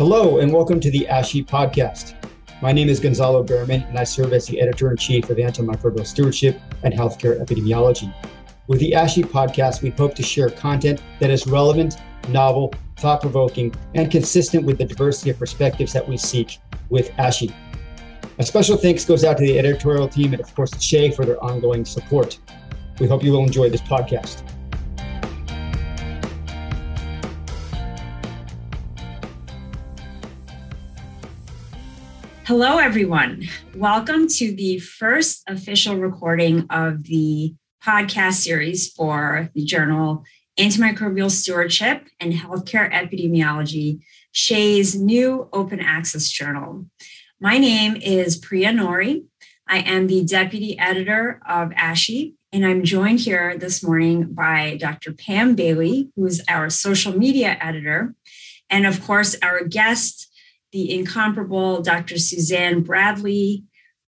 Hello, and welcome to the ASHI podcast. My name is Gonzalo Berman, and I serve as the Editor-in-Chief of Antimicrobial Stewardship and Healthcare Epidemiology. With the ASHI podcast, we hope to share content that is relevant, novel, thought-provoking, and consistent with the diversity of perspectives that we seek with ASHI. A special thanks goes out to the editorial team and, of course, Che for their ongoing support. We hope you will enjoy this podcast. Hello, everyone. Welcome to the first official recording of the podcast series for the journal Antimicrobial Stewardship and Healthcare Epidemiology, Che's new open access journal. My name is Priya Nori. I am the deputy editor of ASHI, and I'm joined here this morning by Dr. Pam Bailey, who is our social media editor, and of course, our guest, the incomparable Dr. Suzanne Bradley.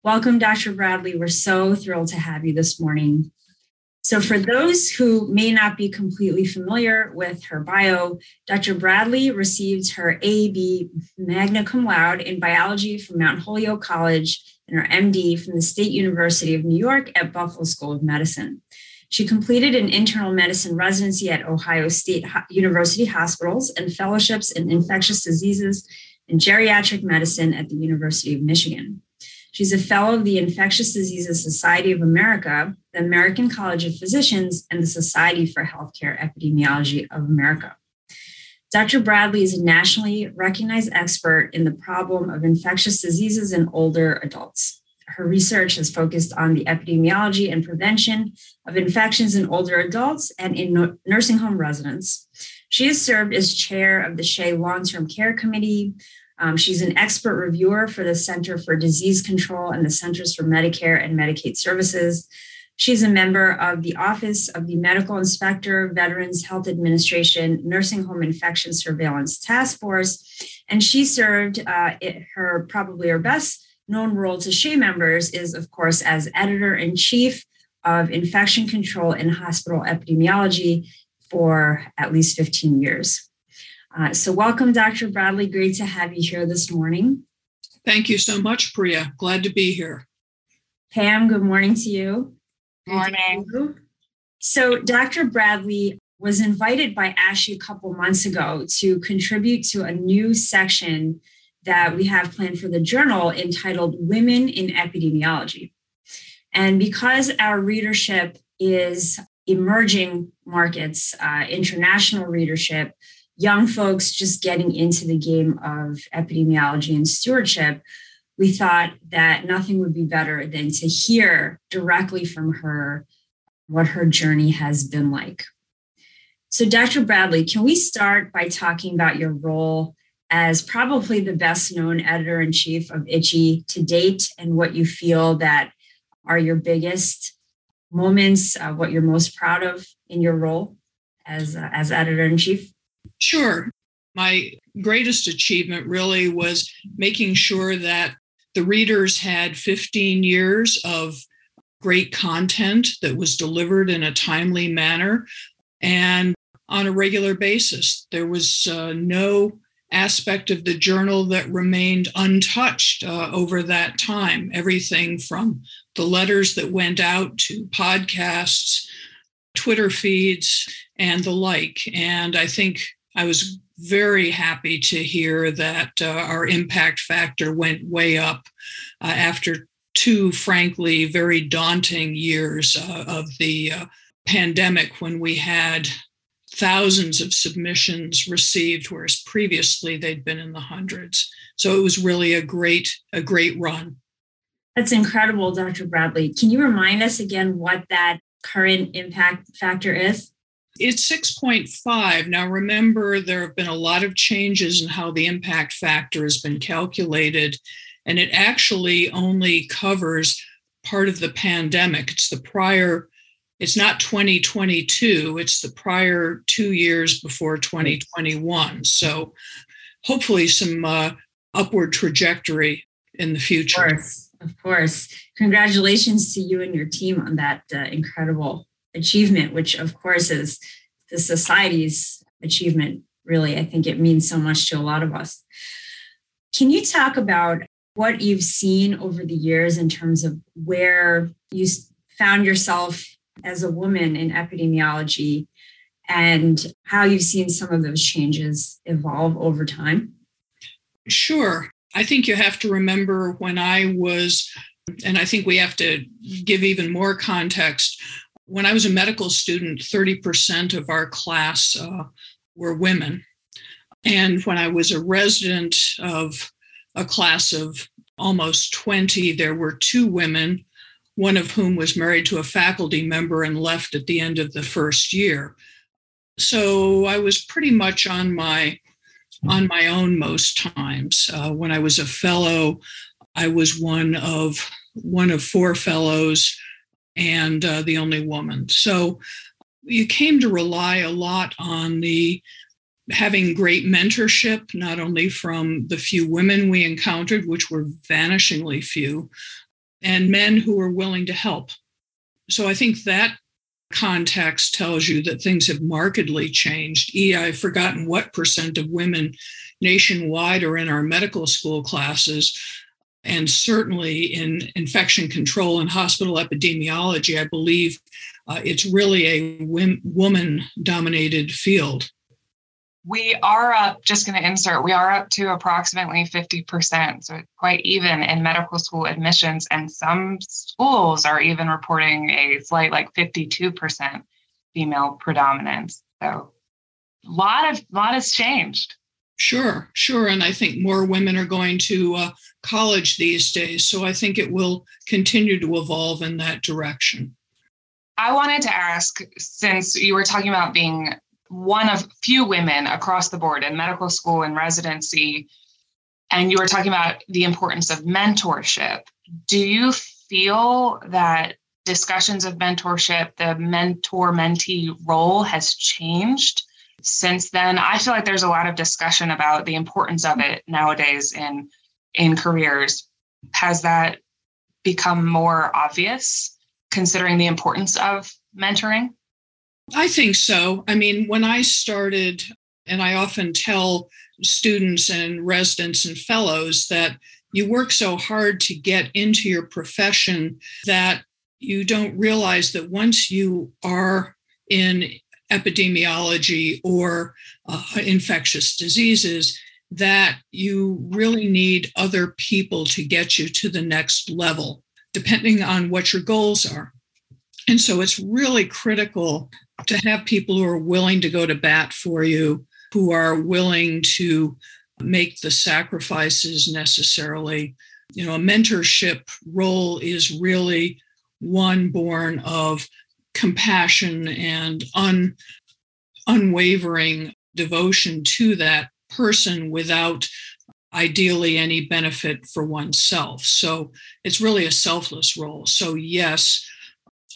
Welcome, Dr. Bradley. We're so thrilled to have you this morning. So for those who may not be completely familiar with her bio, Dr. Bradley received her AB magna cum laude in biology from Mount Holyoke College and her MD from the State University of New York at Buffalo School of Medicine. She completed an internal medicine residency at Ohio State University Hospitals and fellowships in infectious diseases and geriatric medicine at the University of Michigan. She's a fellow of the Infectious Diseases Society of America, the American College of Physicians, and the Society for Healthcare Epidemiology of America. Dr. Bradley is a nationally recognized expert in the problem of infectious diseases in older adults. Her research has focused on the epidemiology and prevention of infections in older adults and in nursing home residents. She has served as chair of the Shea Long-Term Care Committee. She's an expert reviewer for the Center for Disease Control and the Centers for Medicare and Medicaid Services. She's a member of the Office of the Medical Inspector, Veterans Health Administration, Nursing Home Infection Surveillance Task Force, and she served her best known role to Shea members is, of course, as Editor-in-Chief of Infection Control and Hospital Epidemiology for at least 15 years. So welcome, Dr. Bradley. Great to have you here this morning. Thank you so much, Priya. Glad to be here. Pam, good morning to you. Morning. So Dr. Bradley was invited by ASHI a couple months ago to contribute to a new section that we have planned for the journal entitled Women in Epidemiology. And because our readership is emerging markets, international readership, young folks just getting into the game of epidemiology and stewardship, we thought that nothing would be better than to hear directly from her what her journey has been like. So Dr. Bradley, can we start by talking about your role as probably the best known editor-in-chief of ICHI to date and what you feel that are your biggest moments, what you're most proud of in your role as editor-in-chief? Sure. My greatest achievement really was making sure that the readers had 15 years of great content that was delivered in a timely manner and on a regular basis. There was no aspect of the journal that remained untouched over that time. Everything from the letters that went out to podcasts, Twitter feeds, and the like. And I think I was very happy to hear that our impact factor went way up after two, frankly, very daunting years of the pandemic, when we had thousands of submissions received, whereas previously they'd been in the hundreds. So it was really a great run. That's incredible, Dr. Bradley. Can you remind us again what that current impact factor is? It's 6.5. Now, remember, there have been a lot of changes in how the impact factor has been calculated, and it actually only covers part of the pandemic. It's the prior. It's not 2022, it's the prior 2 years before 2021. So hopefully some upward trajectory in the future. Of course. Congratulations to you and your team on that incredible achievement, which of course is the society's achievement, really. I think it means so much to a lot of us. Can you talk about what you've seen over the years in terms of where you found yourself as a woman in epidemiology and how you've seen some of those changes evolve over time? Sure. I think you have to remember when I was, and I think we have to give even more context, when I was a medical student, 30% of our class were women. And when I was a resident of a class of almost 20, there were 2 women, one of whom was married to a faculty member and left at the end of the first year. So I was pretty much on my own most times. When I was a fellow, I was one of 4 fellows and the only woman. So you came to rely a lot on having great mentorship, not only from the few women we encountered, which were vanishingly few, and men who were willing to help. So I think that context tells you that things have markedly changed. I've forgotten what percent of women nationwide are in our medical school classes, and certainly in infection control and hospital epidemiology, I believe it's really a woman-dominated field. We are up, just going to insert, we are up to approximately 50%, so it's quite even in medical school admissions, and some schools are even reporting a slight 52% female predominance. So a lot has changed. Sure. And I think more women are going to college these days, so I think it will continue to evolve in that direction. I wanted to ask, since you were talking about being one of few women across the board in medical school and residency, and you were talking about the importance of mentorship. Do you feel that discussions of mentorship, the mentor-mentee role, has changed since then? I feel like there's a lot of discussion about the importance of it nowadays in careers. Has that become more obvious, considering the importance of mentoring? I think so. I mean, when I started, and I often tell students and residents and fellows that you work so hard to get into your profession that you don't realize that once you are in epidemiology or infectious diseases, that you really need other people to get you to the next level, depending on what your goals are. And so it's really critical to have people who are willing to go to bat for you, who are willing to make the sacrifices necessarily. You know, a mentorship role is really one born of compassion and unwavering devotion to that person without ideally any benefit for oneself. So it's really a selfless role. So yes,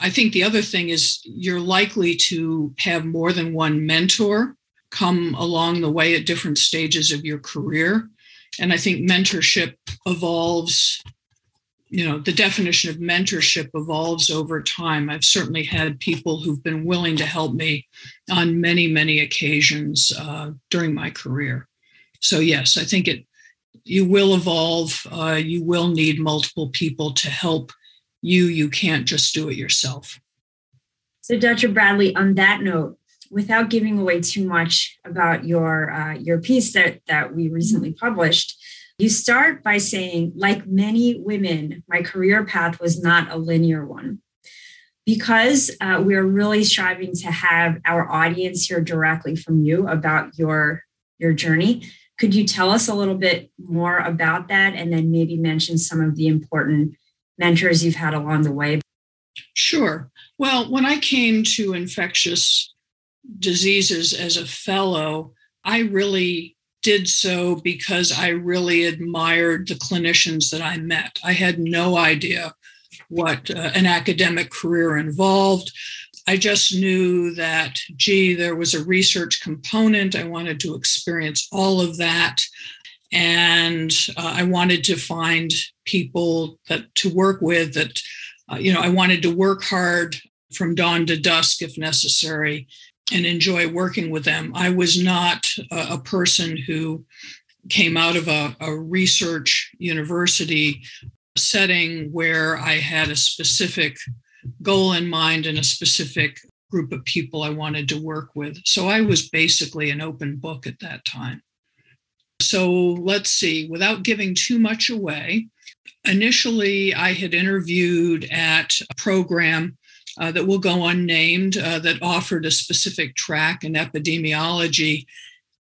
I think the other thing is you're likely to have more than one mentor come along the way at different stages of your career. And I think mentorship evolves, you know, the definition of mentorship evolves over time. I've certainly had people who've been willing to help me on many, many occasions during my career. So yes, I think you will evolve. You will need multiple people to help you can't just do it yourself. So Dr. Bradley, on that note, without giving away too much about your piece that we recently published, you start by saying, like many women, my career path was not a linear one. Because we're really striving to have our audience hear directly from you about your journey, could you tell us a little bit more about that and then maybe mention some of the important mentors you've had along the way? Sure. Well, when I came to infectious diseases as a fellow, I really did so because I really admired the clinicians that I met. I had no idea what an academic career involved. I just knew that, there was a research component. I wanted to experience all of that. And I wanted to find people to work with that, I wanted to work hard from dawn to dusk if necessary and enjoy working with them. I was not a person who came out of a research university setting where I had a specific goal in mind and a specific group of people I wanted to work with. So I was basically an open book at that time. So let's see, without giving too much away, initially I had interviewed at a program that will go unnamed that offered a specific track in epidemiology.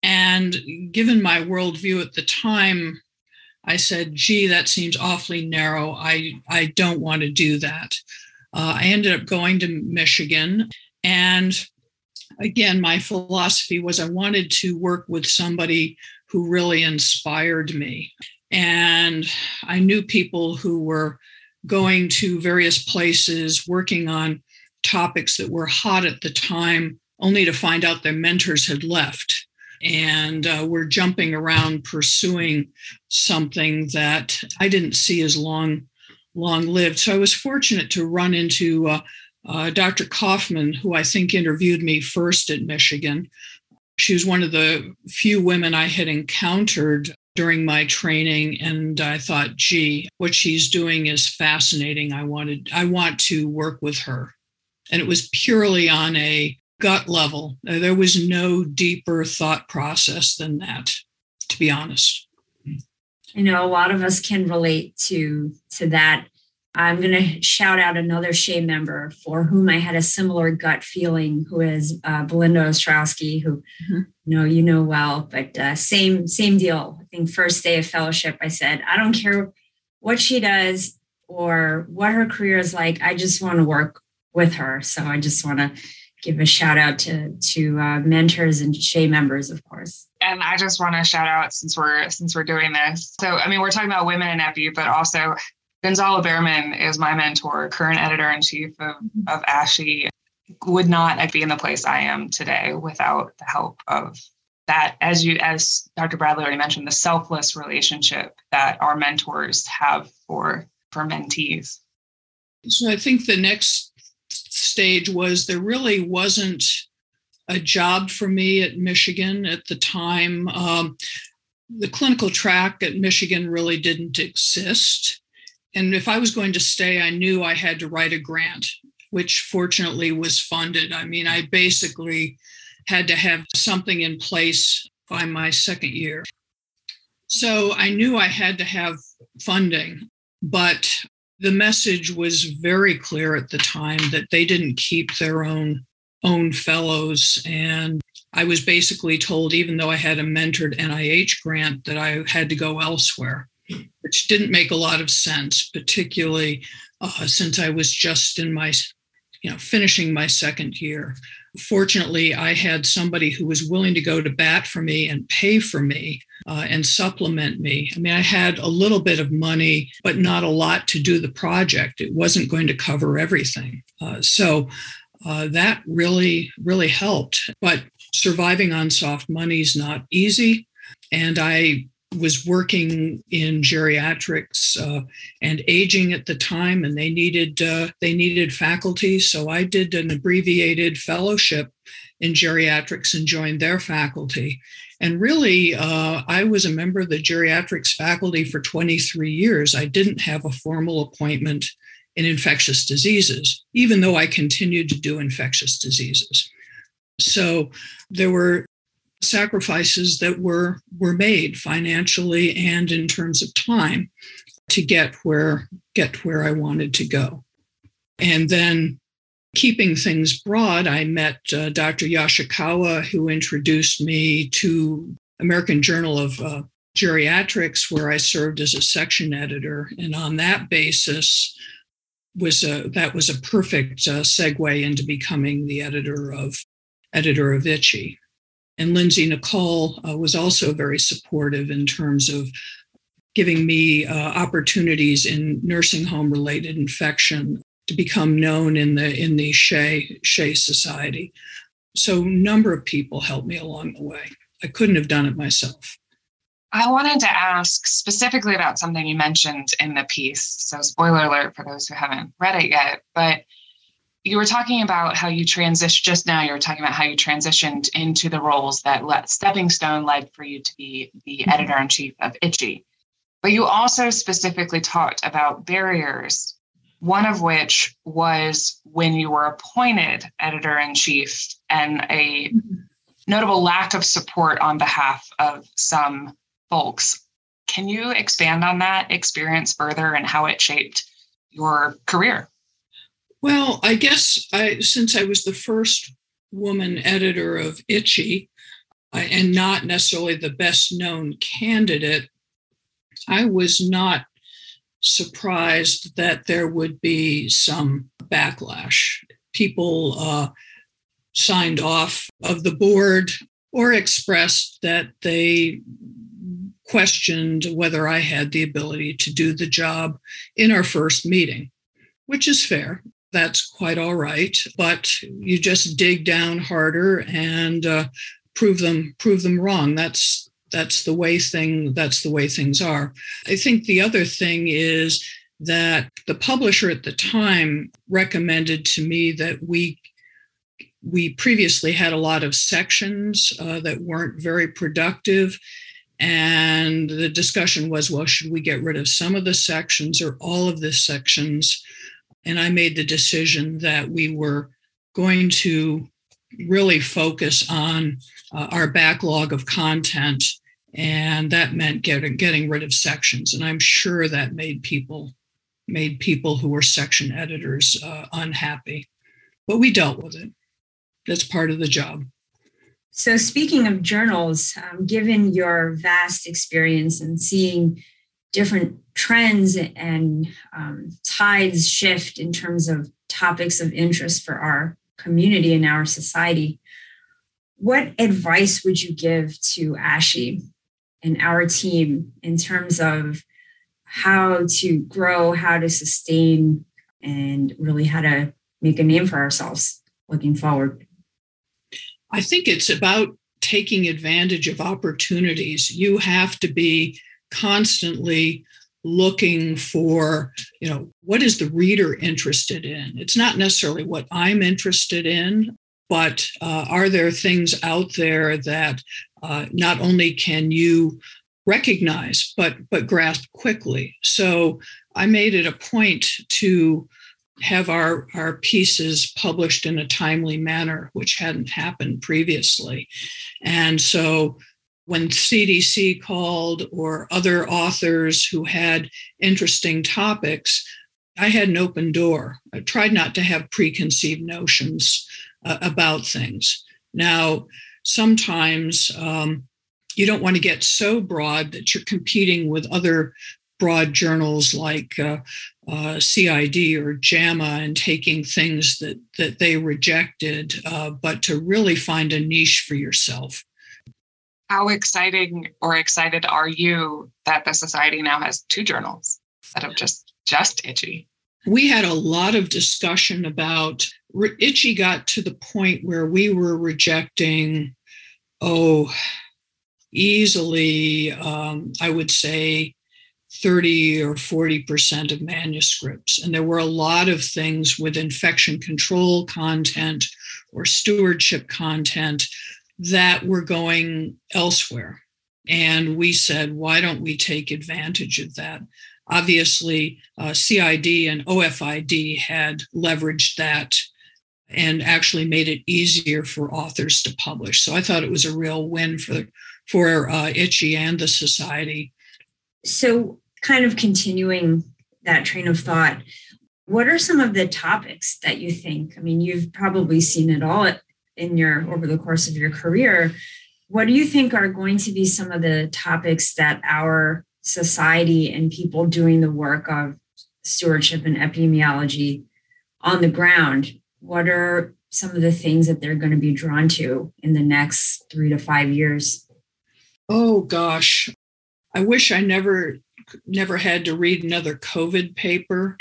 And given my worldview at the time, I said, gee, that seems awfully narrow. I don't want to do that. I ended up going to Michigan. And again, my philosophy was I wanted to work with somebody who really inspired me. And I knew people who were going to various places, working on topics that were hot at the time, only to find out their mentors had left and were jumping around pursuing something that I didn't see as long-lived. So I was fortunate to run into Dr. Kaufman, who I think interviewed me first at Michigan. She was one of the few women I had encountered during my training, and I thought, gee, what she's doing is fascinating. I want to work with her. And it was purely on a gut level. There was no deeper thought process than that, to be honest. I know a lot of us can relate to that. I'm going to shout out another SHEA member for whom I had a similar gut feeling, who is Belinda Ostrowski, who you know well, but same deal. I think first day of fellowship, I said, I don't care what she does or what her career is like. I just want to work with her. So I just want to give a shout out to mentors and SHEA members, of course. And I just want to shout out since we're doing this. So, I mean, we're talking about women in epi, but also Gonzalo Berman is my mentor, current editor-in-chief of ASHI. Would not be in the place I am today without the help of that, as Dr. Bradley already mentioned, the selfless relationship that our mentors have for mentees. So I think the next stage was there really wasn't a job for me at Michigan at the time. The clinical track at Michigan really didn't exist. And if I was going to stay, I knew I had to write a grant, which fortunately was funded. I mean, I basically had to have something in place by my second year. So I knew I had to have funding, but the message was very clear at the time that they didn't keep their own fellows. And I was basically told, even though I had a mentored NIH grant, that I had to go elsewhere, which didn't make a lot of sense, particularly since I was just in my, finishing my second year. Fortunately, I had somebody who was willing to go to bat for me and pay for me and supplement me. I mean, I had a little bit of money, but not a lot to do the project. It wasn't going to cover everything. So that really, really helped. But surviving on soft money is not easy. And I was working in geriatrics and aging at the time, and they needed faculty. So I did an abbreviated fellowship in geriatrics and joined their faculty. And really, I was a member of the geriatrics faculty for 23 years. I didn't have a formal appointment in infectious diseases, even though I continued to do infectious diseases. So there were sacrifices that were made financially and in terms of time to get where I wanted to go. And then keeping things broad, I met Dr. Yoshikawa, who introduced me to American Journal of Geriatrics, where I served as a section editor. And on that basis, that was a perfect segue into becoming the editor of ICHI. And Lindsay Nicole was also very supportive in terms of giving me opportunities in nursing home related infection to become known in the SHEA society. So a number of people helped me along the way. I couldn't have done it myself. I wanted to ask specifically about something you mentioned in the piece. So spoiler alert for those who haven't read it yet, but You were talking about how you transitioned just now. You were talking about how you transitioned into the roles that stepping stone led for you to be the editor in chief of ITCHI. But you also specifically talked about barriers, one of which was when you were appointed editor in chief and a notable lack of support on behalf of some folks. Can you expand on that experience further and how it shaped your career? Well, I guess since I was the first woman editor of ITCHI, and not necessarily the best known candidate, I was not surprised that there would be some backlash. People signed off of the board or expressed that they questioned whether I had the ability to do the job in our first meeting, which is fair. That's quite all right, but you just dig down harder and prove them wrong. That's the way things are. I think the other thing is that the publisher at the time recommended to me that we previously had a lot of sections that weren't very productive, and the discussion was, well, should we get rid of some of the sections or all of the sections? And I made the decision that we were going to really focus on our backlog of content, and that meant getting rid of sections. And I'm sure that made people who were section editors unhappy, but we dealt with it. That's part of the job. So speaking of journals, given your vast experience and seeing different trends and tides shift in terms of topics of interest for our community and our society, what advice would you give to ASHI and our team in terms of how to grow, how to sustain, and really how to make a name for ourselves looking forward? I think it's about taking advantage of opportunities. You have to be constantly looking for, what is the reader interested in? It's not necessarily what I'm interested in, but are there things out there that not only can you recognize, but grasp quickly? So I made it a point to have our pieces published in a timely manner, which hadn't happened previously. And so when CDC called or other authors who had interesting topics, I had an open door. I tried not to have preconceived notions about things. Now, sometimes you don't want to get so broad that you're competing with other broad journals like CID or JAMA and taking things that they rejected, but to really find a niche for yourself. How excited are you that the society now has two journals instead of just ITCHI? We had a lot of discussion about ITCHI. Got to the point where we were rejecting, easily, I would say 30 or 40% of manuscripts. And there were a lot of things with infection control content or stewardship content that were going elsewhere. And we said, why don't we take advantage of that? Obviously, CID and OFID had leveraged that and actually made it easier for authors to publish. So I thought it was a real win for ITCHI and the society. So kind of continuing that train of thought, what are some of the topics that you think? I mean, you've probably seen it all over the course of your career. What do you think are going to be some of the topics that our society and people doing the work of stewardship and epidemiology on the ground, what are some of the things that they're going to be drawn to in the next 3 to 5 years? Oh gosh, I wish I never had to read another COVID paper.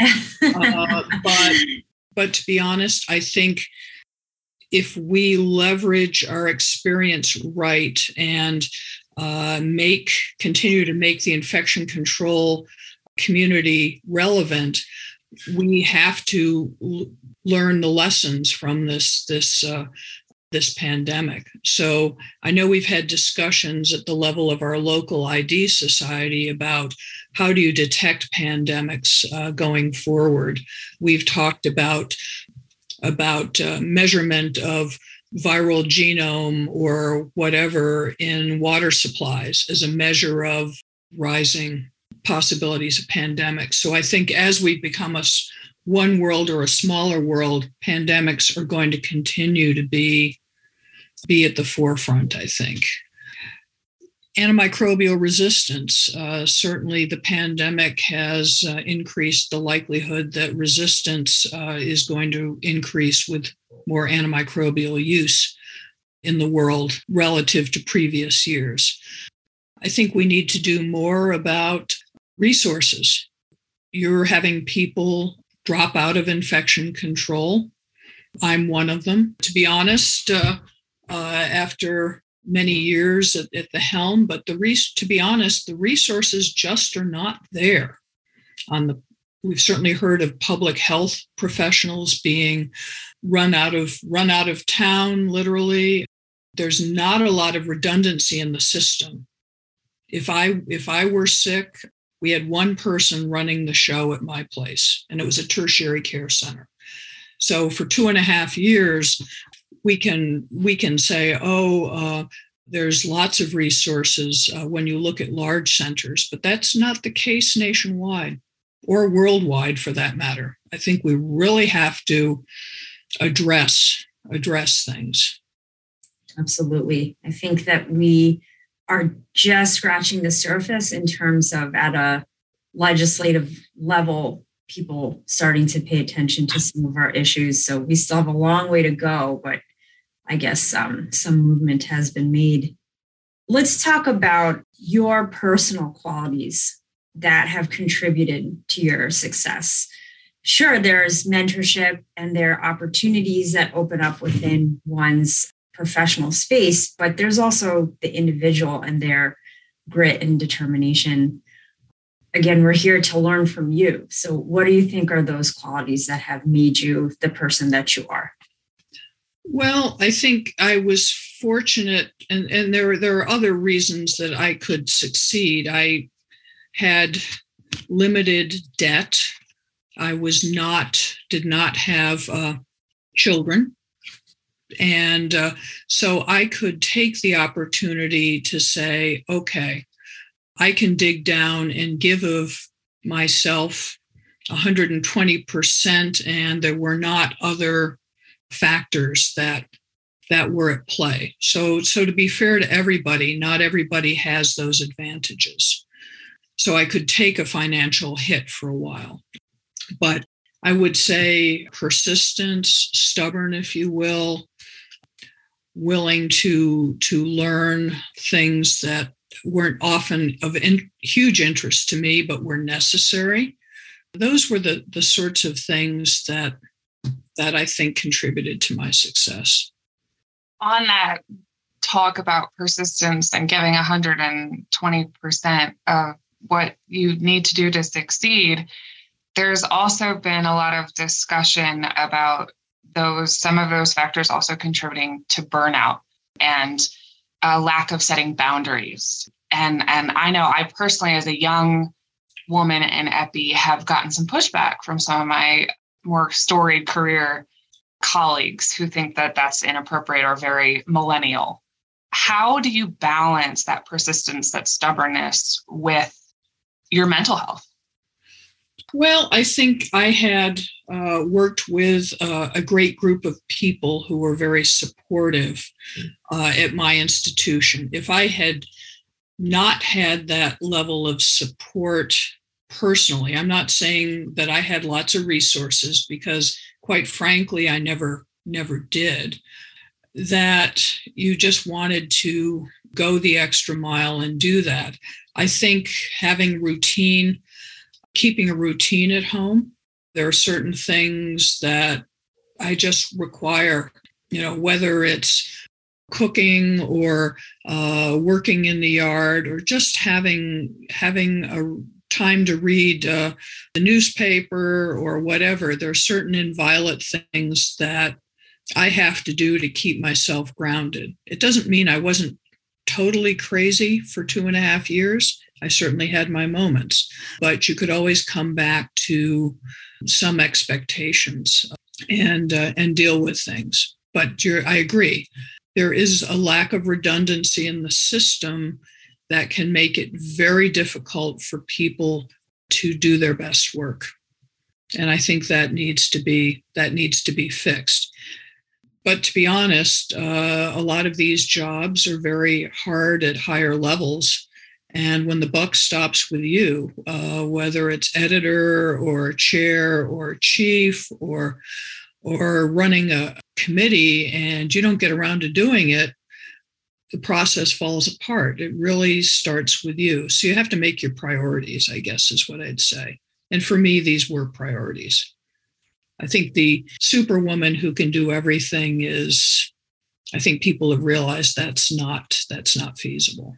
But to be honest, I think if we leverage our experience right and continue to make the infection control community relevant, we have to learn the lessons from this pandemic. So I know we've had discussions at the level of our local ID society about how do you detect pandemics going forward. We've talked about measurement of viral genome or whatever in water supplies as a measure of rising possibilities of pandemics. So I think as we become a one world or a smaller world, pandemics are going to continue to be at the forefront, I think. Antimicrobial resistance. Certainly the pandemic has increased the likelihood that resistance is going to increase with more antimicrobial use in the world relative to previous years. I think we need to do more about resources. You're having people drop out of infection control. I'm one of them. To be honest, after many years at the helm, but the resources just are not there. We've certainly heard of public health professionals being run out of town, literally. There's not a lot of redundancy in the system. If I were sick, we had one person running the show at my place, and it was a tertiary care center. So for 2.5 years, we can say, there's lots of resources when you look at large centers, but that's not the case nationwide or worldwide for that matter. I think we really have to address things. Absolutely. I think that we are just scratching the surface in terms of, at a legislative level, people starting to pay attention to some of our issues. So we still have a long way to go, but I guess some movement has been made. Let's talk about your personal qualities that have contributed to your success. Sure, there's mentorship and there are opportunities that open up within one's professional space, but there's also the individual and their grit and determination. Again, we're here to learn from you. So what do you think are those qualities that have made you the person that you are? Well, I think I was fortunate, and there are other reasons that I could succeed. I had limited debt. I did not have children. And so I could take the opportunity to say, okay, I can dig down and give of myself 120%, and there were not other factors that were at play. So to be fair to everybody, not everybody has those advantages. So I could take a financial hit for a while. But I would say persistence, stubborn, if you will, willing to learn things that weren't often of huge interest to me, but were necessary. Those were the sorts of things that I think contributed to my success. On that talk about persistence and giving 120% of what you need to do to succeed, there's also been a lot of discussion about some of those factors also contributing to burnout and a lack of setting boundaries. And I know I personally, as a young woman in EPI, have gotten some pushback from some of my more storied career colleagues who think that that's inappropriate or very millennial. How do you balance that persistence, that stubbornness, with your mental health? Well, I think I had worked with a great group of people who were very supportive at my institution. If I had not had that level of support personally, I'm not saying that I had lots of resources, because quite frankly, I never did, that you just wanted to go the extra mile and do that. I think having keeping a routine at home. There are certain things that I just require, whether it's cooking or working in the yard or just having a time to read the newspaper or whatever. There are certain inviolate things that I have to do to keep myself grounded. It doesn't mean I wasn't totally crazy for 2.5 years. I certainly had my moments, but you could always come back to some expectations and deal with things. But I agree. There is a lack of redundancy in the system that can make it very difficult for people to do their best work. And I think that needs to be fixed. But to be honest, a lot of these jobs are very hard at higher levels. And when the buck stops with you, whether it's editor or chair or chief or running a committee, and you don't get around to doing it, the process falls apart. It really starts with you. So you have to make your priorities, I guess, is what I'd say. And for me, these were priorities. I think the superwoman who can do everything is, I think people have realized that's not feasible.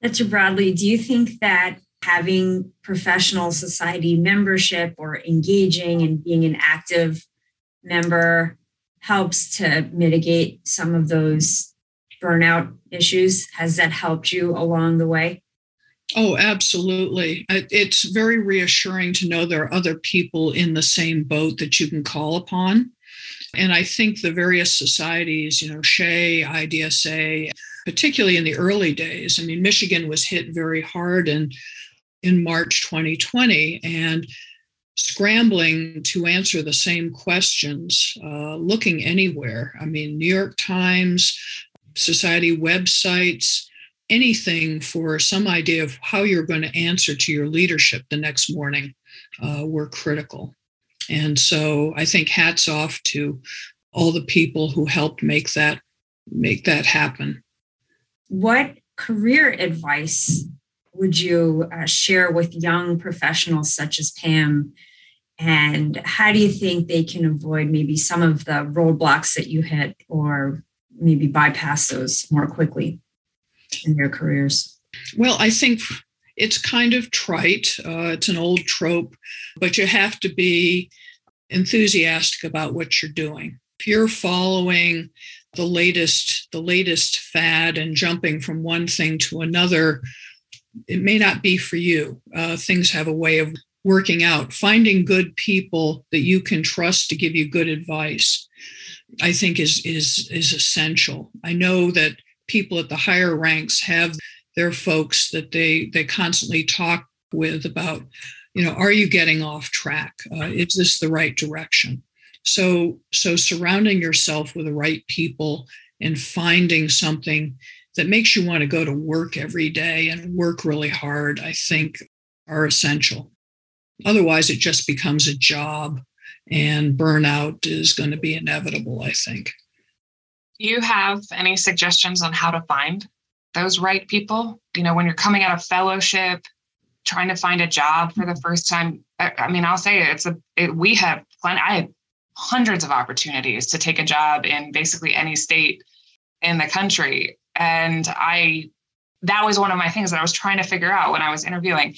Dr. Bradley, do you think that having professional society membership or engaging and being an active member helps to mitigate some of those burnout issues? Has that helped you along the way? Oh, absolutely. It's very reassuring to know there are other people in the same boat that you can call upon. And I think the various societies, SHEA, IDSA, particularly in the early days, I mean, Michigan was hit very hard in March 2020, and scrambling to answer the same questions, looking anywhere. I mean, New York Times, society websites, anything for some idea of how you're going to answer to your leadership the next morning were critical. And so I think hats off to all the people who helped make that happen. What career advice would you share with young professionals such as Pam? And how do you think they can avoid maybe some of the roadblocks that you hit, or maybe bypass those more quickly in their careers? Well, I think it's kind of trite. It's an old trope, but you have to be enthusiastic about what you're doing. If you're following the latest fad and jumping from one thing to another, it may not be for you. Things have a way of working out. Finding good people that you can trust to give you good advice, I think is essential. I know that people at the higher ranks have their folks that they constantly talk with about, are you getting off track? Is this the right direction? So surrounding yourself with the right people and finding something that makes you want to go to work every day and work really hard, I think, are essential. Otherwise, it just becomes a job, and burnout is going to be inevitable, I think. Do you have any suggestions on how to find those right people? When you're coming out of fellowship, trying to find a job for the first time, I'll say we have plenty. I had hundreds of opportunities to take a job in basically any state in the country. And that was one of my things that I was trying to figure out when I was interviewing.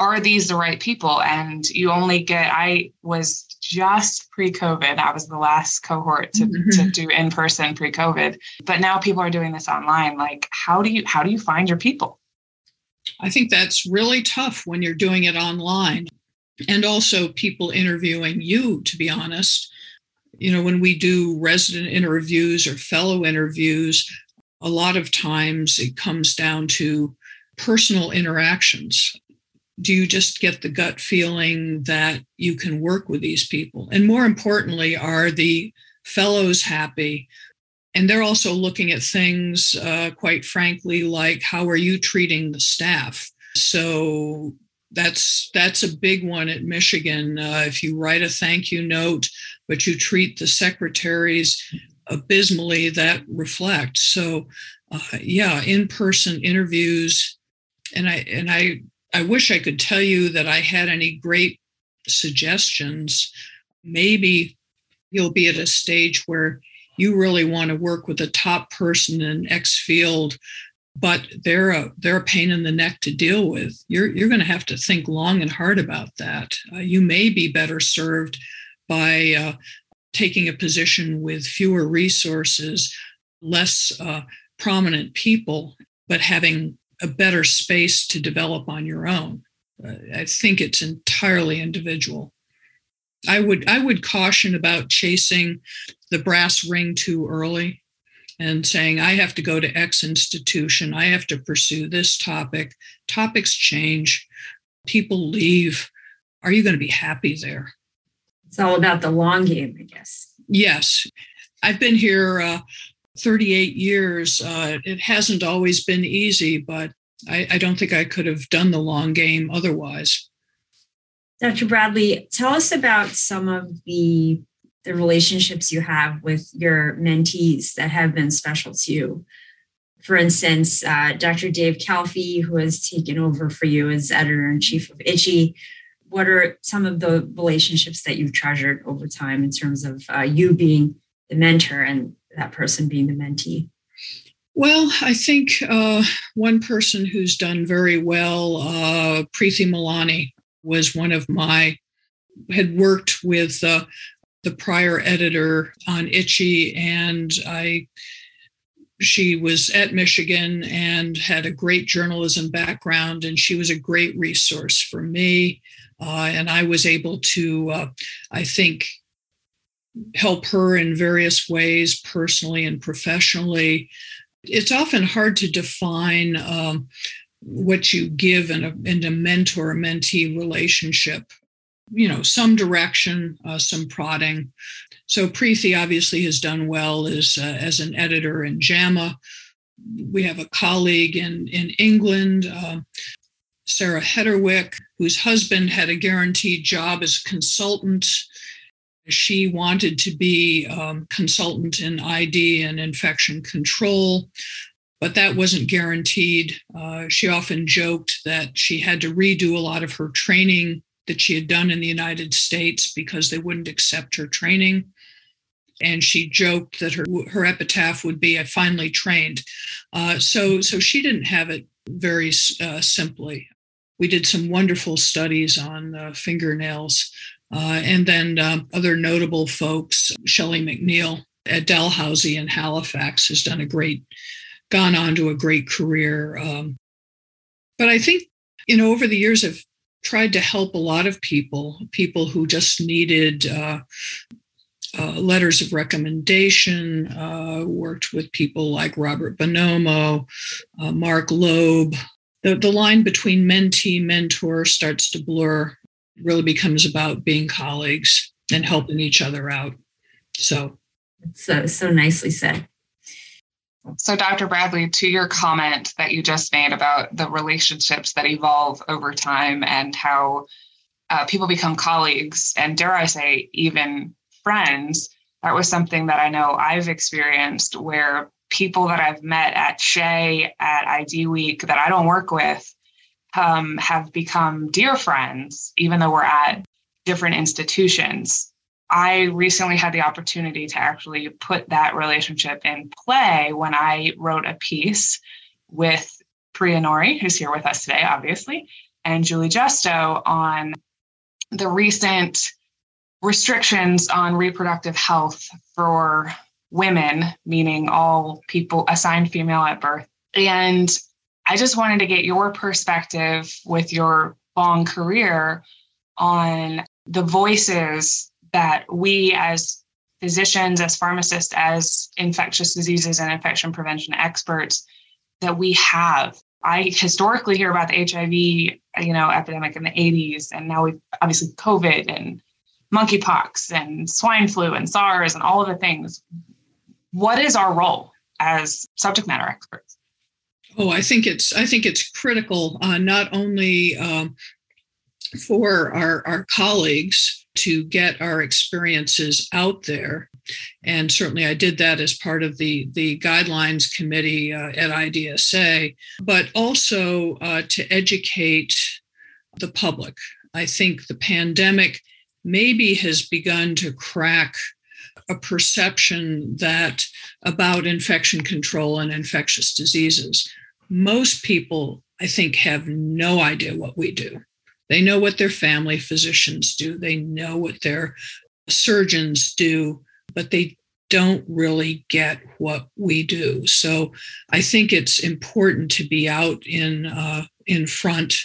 Are these the right people? And you only get, I was just pre-COVID. I was the last cohort to do in-person pre-COVID, but now people are doing this online. Like, how do you find your people? I think that's really tough when you're doing it online, and also people interviewing you, to be honest. When we do resident interviews or fellow interviews, a lot of times it comes down to personal interactions. Do you just get the gut feeling that you can work with these people? And more importantly, are the fellows happy? And they're also looking at things, quite frankly, like how are you treating the staff? So that's a big one at Michigan. If you write a thank you note, but you treat the secretaries abysmally, that reflects. So in-person interviews. And I wish I could tell you that I had any great suggestions. Maybe you'll be at a stage where you really want to work with a top person in X field, but they're a pain in the neck to deal with. You're going to have to think long and hard about that. You may be better served by taking a position with fewer resources, less prominent people, but having a better space to develop on your own. I think it's entirely individual. I would caution about chasing the brass ring too early and saying, I have to go to X institution. I have to pursue this topic. Topics change. People leave. Are you going to be happy there? It's all about the long game, I guess. Yes. I've been here 38 years. It hasn't always been easy, but I don't think I could have done the long game otherwise. Dr. Bradley, tell us about some of the relationships you have with your mentees that have been special to you. For instance, Dr. Dave Kalfee, who has taken over for you as editor-in-chief of ICHE. What are some of the relationships that you've treasured over time in terms of you being the mentor and that person being the mentee? Well, I think one person who's done very well, Preeti Malani, was one of my, had worked with the prior editor on ICHE, and she was at Michigan and had a great journalism background, and she was a great resource for me. And I was able to, I think, help her in various ways, personally and professionally. It's often hard to define what you give in a mentor-mentee relationship. You know, some direction, some prodding. So Preeti obviously has done well as an editor in JAMA. We have a colleague in England, Sarah Hederwick, whose husband had a guaranteed job as a consultant. She wanted to be consultant in ID and infection control, but that wasn't guaranteed. She often joked that she had to redo a lot of her training that she had done in the United States because they wouldn't accept her training. And she joked that her epitaph would be, I finally trained. So she didn't have it very simply. We did some wonderful studies on fingernails. And then other notable folks, Shelley McNeil at Dalhousie in Halifax has done gone on to a great career. But I think, you know, over the years I've tried to help a lot of people who just needed letters of recommendation, worked with people like Robert Bonomo, Mark Loeb. The line between mentee, mentor starts to blur. It really becomes about being colleagues and helping each other out. So nicely said. So Dr. Bradley, to your comment that you just made about the relationships that evolve over time and how people become colleagues and, dare I say, even friends, that was something that I know I've experienced, where people that I've met at Shea, at ID Week that I don't work with have become dear friends, even though we're at different institutions. I recently had the opportunity to actually put that relationship in play when I wrote a piece with Priya Nori, who's here with us today, obviously, and Julie Justo on the recent restrictions on reproductive health for women, meaning all people assigned female at birth. And I just wanted to get your perspective with your long career on the voices that we as physicians, as pharmacists, as infectious diseases and infection prevention experts that we have. I historically hear about the HIV, epidemic in the 80s, and now we've obviously COVID and monkeypox and swine flu and SARS and all of the things. What is our role as subject matter experts? Oh, I think it's critical, not only for our colleagues to get our experiences out there, and certainly I did that as part of the guidelines committee at IDSA, but also to educate the public. I think the pandemic maybe has begun to crack a perception that about infection control and infectious diseases. most people, I think, have no idea what we do. They know what their family physicians do. They know what their surgeons do, but they don't really get what we do. So I think it's important to be out in front,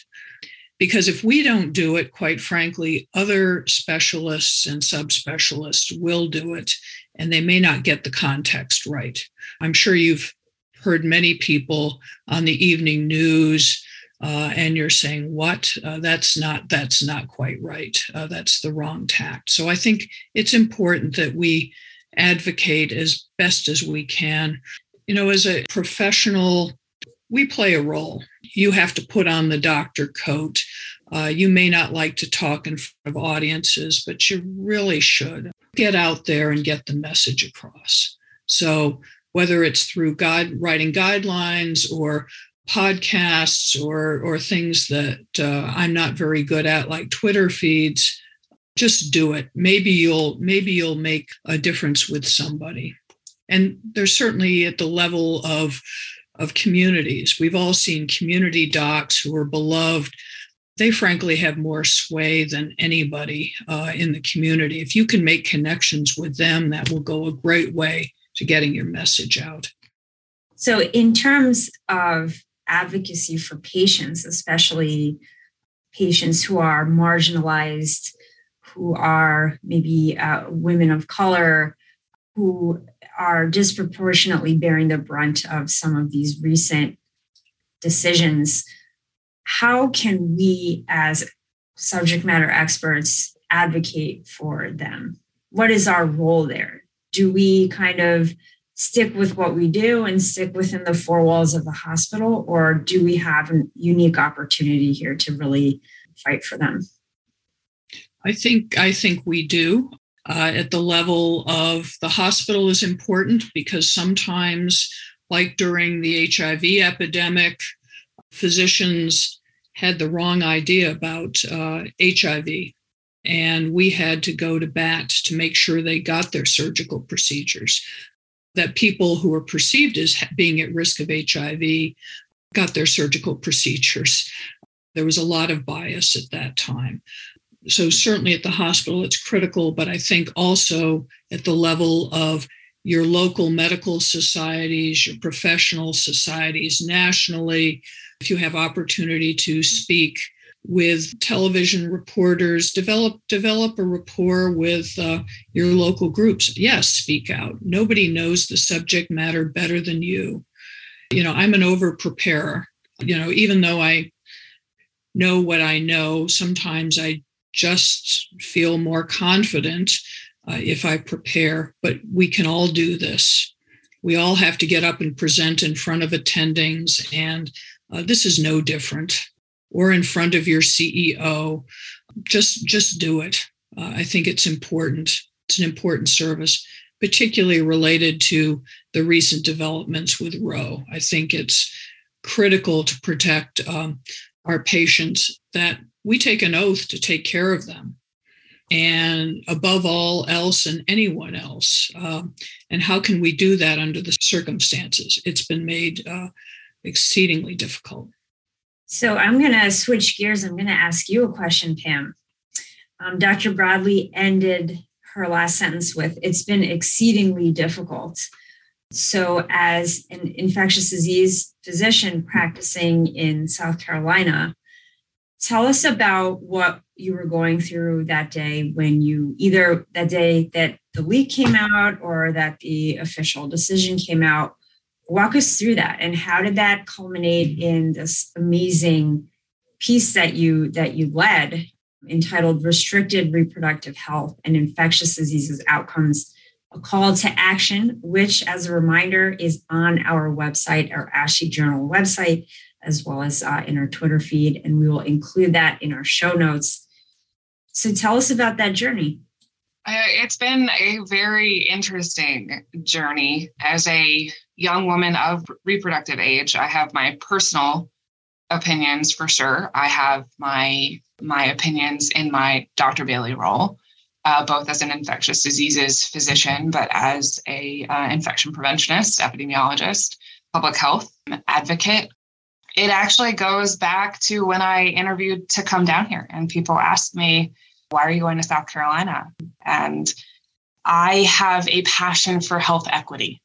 because if we don't do it, quite frankly, other specialists and subspecialists will do it, and they may not get the context right. I'm sure you've heard many people on the evening news and you're saying, what? That's not quite right. That's the wrong tack. So I think it's important that we advocate as best as we can. You know, as a professional, we play a role. You have to put on the doctor coat. You may not like to talk in front of audiences, but you really should get out there and get the message across. So whether it's through writing guidelines or podcasts or things that I'm not very good at, like Twitter feeds, just do it. Maybe you'll make a difference with somebody. And there's certainly at the level of communities. We've all seen community docs who are beloved. They frankly have more sway than anybody in the community. If you can make connections with them, that will go a great way to getting your message out. So in terms of advocacy for patients, especially patients who are marginalized, who are maybe women of color, who are disproportionately bearing the brunt of some of these recent decisions, how can we as subject matter experts advocate for them? What is our role there? Do we kind of stick with what we do and stick within the four walls of the hospital, or do we have a unique opportunity here to really fight for them? I think we do. At the level of the hospital is important, because sometimes, like during the HIV epidemic, physicians had the wrong idea about HIV, and we had to go to bat to make sure they got their surgical procedures, that people who were perceived as being at risk of HIV got their surgical procedures. There was a lot of bias at that time. So certainly at the hospital, it's critical, but I think also at the level of your local medical societies, your professional societies nationally, if you have opportunity to speak with television reporters, develop a rapport with your local groups. Yes, speak out. Nobody knows the subject matter better than you. You know, I'm an over-preparer. You know, even though I know what I know, sometimes I just feel more confident if I prepare, but we can all do this. We all have to get up and present in front of attendings, and this is no different, or in front of your CEO. Just do it. I think it's important. It's an important service, particularly related to the recent developments with Roe. I think it's critical to protect our patients, that we take an oath to take care of them, and above all else and anyone else. And how can we do that under the circumstances? It's been made exceedingly difficult. So I'm going to switch gears. I'm going to ask you a question, Pam. Dr. Bradley ended her last sentence with, it's been exceedingly difficult. So as an infectious disease physician practicing in South Carolina, tell us about what you were going through that day when you, either that day that the leak came out or that the official decision came out. Walk us through that, and how did that culminate in this amazing piece that you led, entitled Restricted Reproductive Health and Infectious Diseases Outcomes, a Call to Action, which, as a reminder, is on our website, our ASHI Journal website, as well as in our Twitter feed, and we will include that in our show notes. So tell us about that journey. It's been a very interesting journey. As a young woman of reproductive age, I have my personal opinions for sure. I have my opinions in my Dr. Bailey role, both as an infectious diseases physician, but as a infection preventionist, epidemiologist, public health advocate. It actually goes back to when I interviewed to come down here and people asked me, why are you going to South Carolina? And I have a passion for health equity.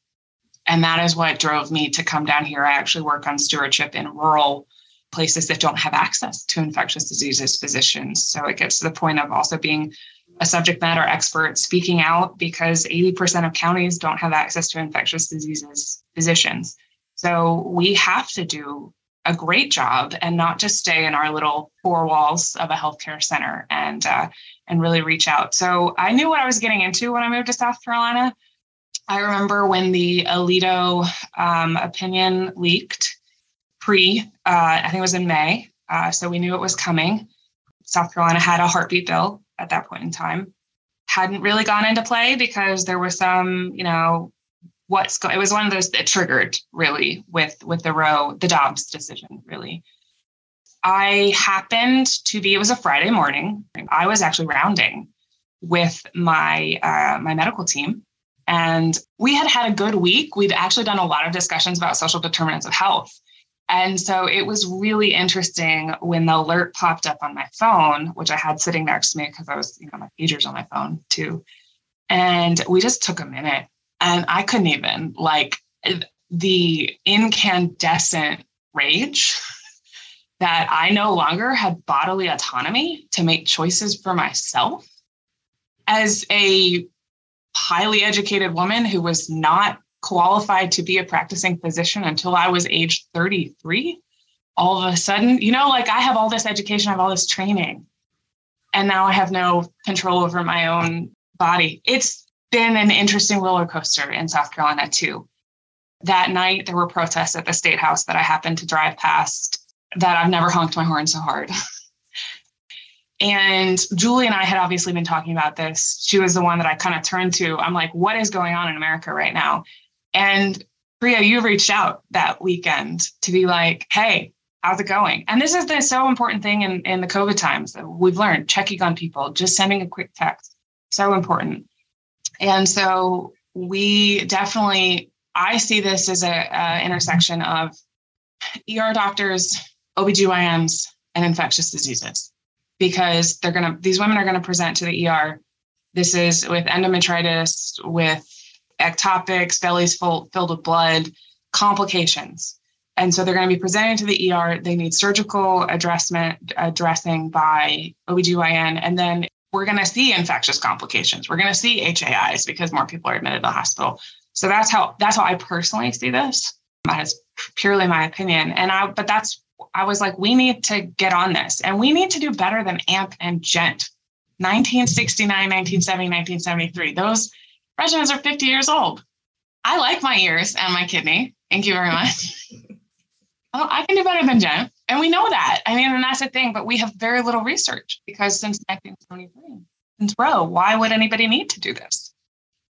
And that is what drove me to come down here. I actually work on stewardship in rural places that don't have access to infectious diseases physicians. So it gets to the point of also being a subject matter expert speaking out because 80% of counties don't have access to infectious diseases physicians. So we have to do a great job and not just stay in our little four walls of a healthcare center and really reach out. So I knew what I was getting into when I moved to South Carolina. I remember when the Alito opinion leaked I think it was in May. So we knew it was coming. South Carolina had a heartbeat bill at that point in time. Hadn't really gone into play because there was some, it was one of those that triggered really with the Dobbs decision, really. I happened to be, it was a Friday morning. I was actually rounding with my medical team. And we had a good week. We'd actually done a lot of discussions about social determinants of health. And so it was really interesting when the alert popped up on my phone, which I had sitting next to me because I was, my pager's on my phone too. And we just took a minute and I couldn't even the incandescent rage that I no longer had bodily autonomy to make choices for myself as a highly educated woman who was not qualified to be a practicing physician until I was age 33. All of a sudden, I have all this education, I have all this training, and now I have no control over my own body. It's been an interesting roller coaster in South Carolina too. That night, there were protests at the State House that I happened to drive past that I've never honked my horn so hard. And Julie and I had obviously been talking about this. She was the one that I kind of turned to. I'm like, what is going on in America right now? And Priya, you reached out that weekend to be like, hey, how's it going? And this is the so important thing in the COVID times that we've learned, checking on people, just sending a quick text. So important. And so I see this as a intersection of ER doctors, OBGYNs, and infectious diseases. Because these women are going to present to the ER. This is with endometritis, with ectopics, bellies filled with blood, complications. And so they're going to be presenting to the ER. They need surgical addressing by OBGYN. And then we're going to see infectious complications. We're going to see HAIs because more people are admitted to the hospital. So that's how I personally see this. That is purely my opinion. I was like, we need to get on this and we need to do better than AMP and GENT, 1969, 1970, 1973. Those regimens are 50 years old. I like my ears and my kidney. Thank you very much. Oh, I can do better than GENT. And we know that. And that's the thing, but we have very little research because since 1973, since Roe, why would anybody need to do this?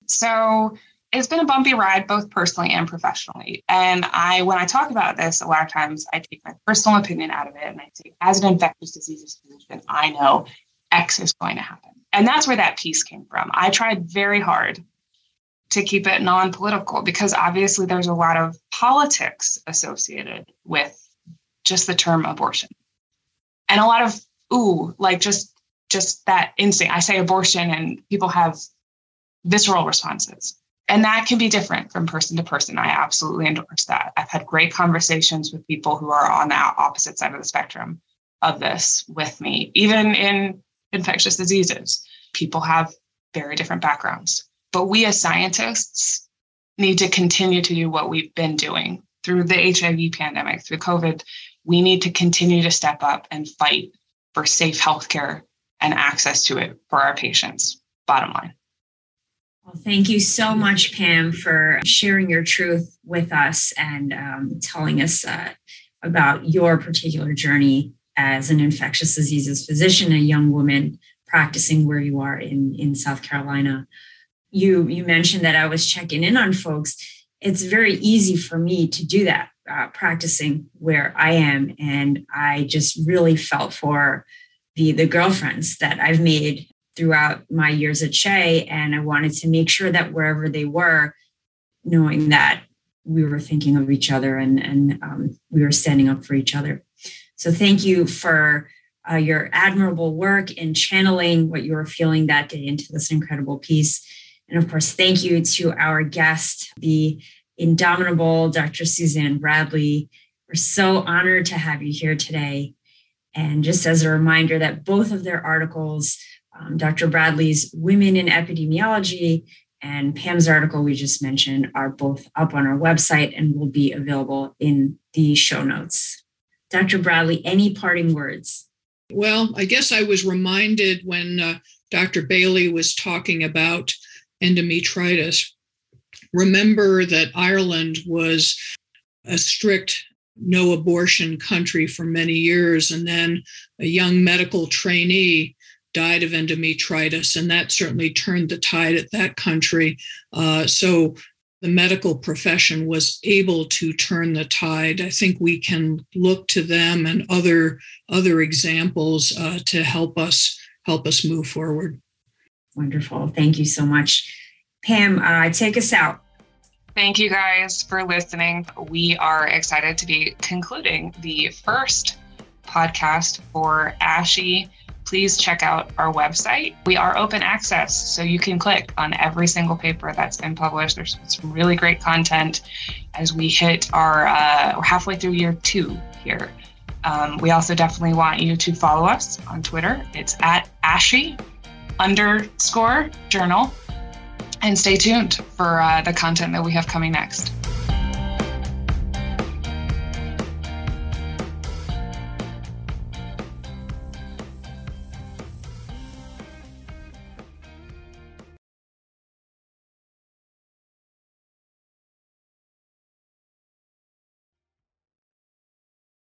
So it's been a bumpy ride, both personally and professionally. And when I talk about this, a lot of times I take my personal opinion out of it. And I say, as an infectious diseases physician, I know X is going to happen. And that's where that piece came from. I tried very hard to keep it non-political because obviously there's a lot of politics associated with just the term abortion. And a lot of, just that instinct. I say abortion and people have visceral responses. And that can be different from person to person. I absolutely endorse that. I've had great conversations with people who are on the opposite side of the spectrum of this with me, even in infectious diseases. People have very different backgrounds. But we as scientists need to continue to do what we've been doing through the HIV pandemic, through COVID. We need to continue to step up and fight for safe healthcare and access to it for our patients, bottom line. Well, thank you so much, Pam, for sharing your truth with us and telling us about your particular journey as an infectious diseases physician, a young woman practicing where you are in South Carolina. You mentioned that I was checking in on folks. It's very easy for me to do that, practicing where I am. And I just really felt for the girlfriends that I've made throughout my years at Shea, and I wanted to make sure that wherever they were, knowing that we were thinking of each other and we were standing up for each other. So thank you for your admirable work in channeling what you were feeling that day into this incredible piece. And of course, thank you to our guest, the indomitable Dr. Suzanne Bradley. We're so honored to have you here today. And just as a reminder that both of their articles, Dr. Bradley's Women in Epidemiology and Pam's article we just mentioned, are both up on our website and will be available in the show notes. Dr. Bradley, any parting words? Well, I guess I was reminded when Dr. Bailey was talking about endometritis. Remember that Ireland was a strict no abortion country for many years, and then a young medical trainee died of endometritis, and that certainly turned the tide at that country. So the medical profession was able to turn the tide. I think we can look to them and other examples to help us move forward. Wonderful. Thank you so much. Pam, take us out. Thank you guys for listening. We are excited to be concluding the first podcast for ASHI. Please check out our website. We are open access, so you can click on every single paper that's been published. There's some really great content as we hit our we're halfway through year two here. We also definitely want you to follow us on Twitter. It's at ASHI_journal. And stay tuned for the content that we have coming next.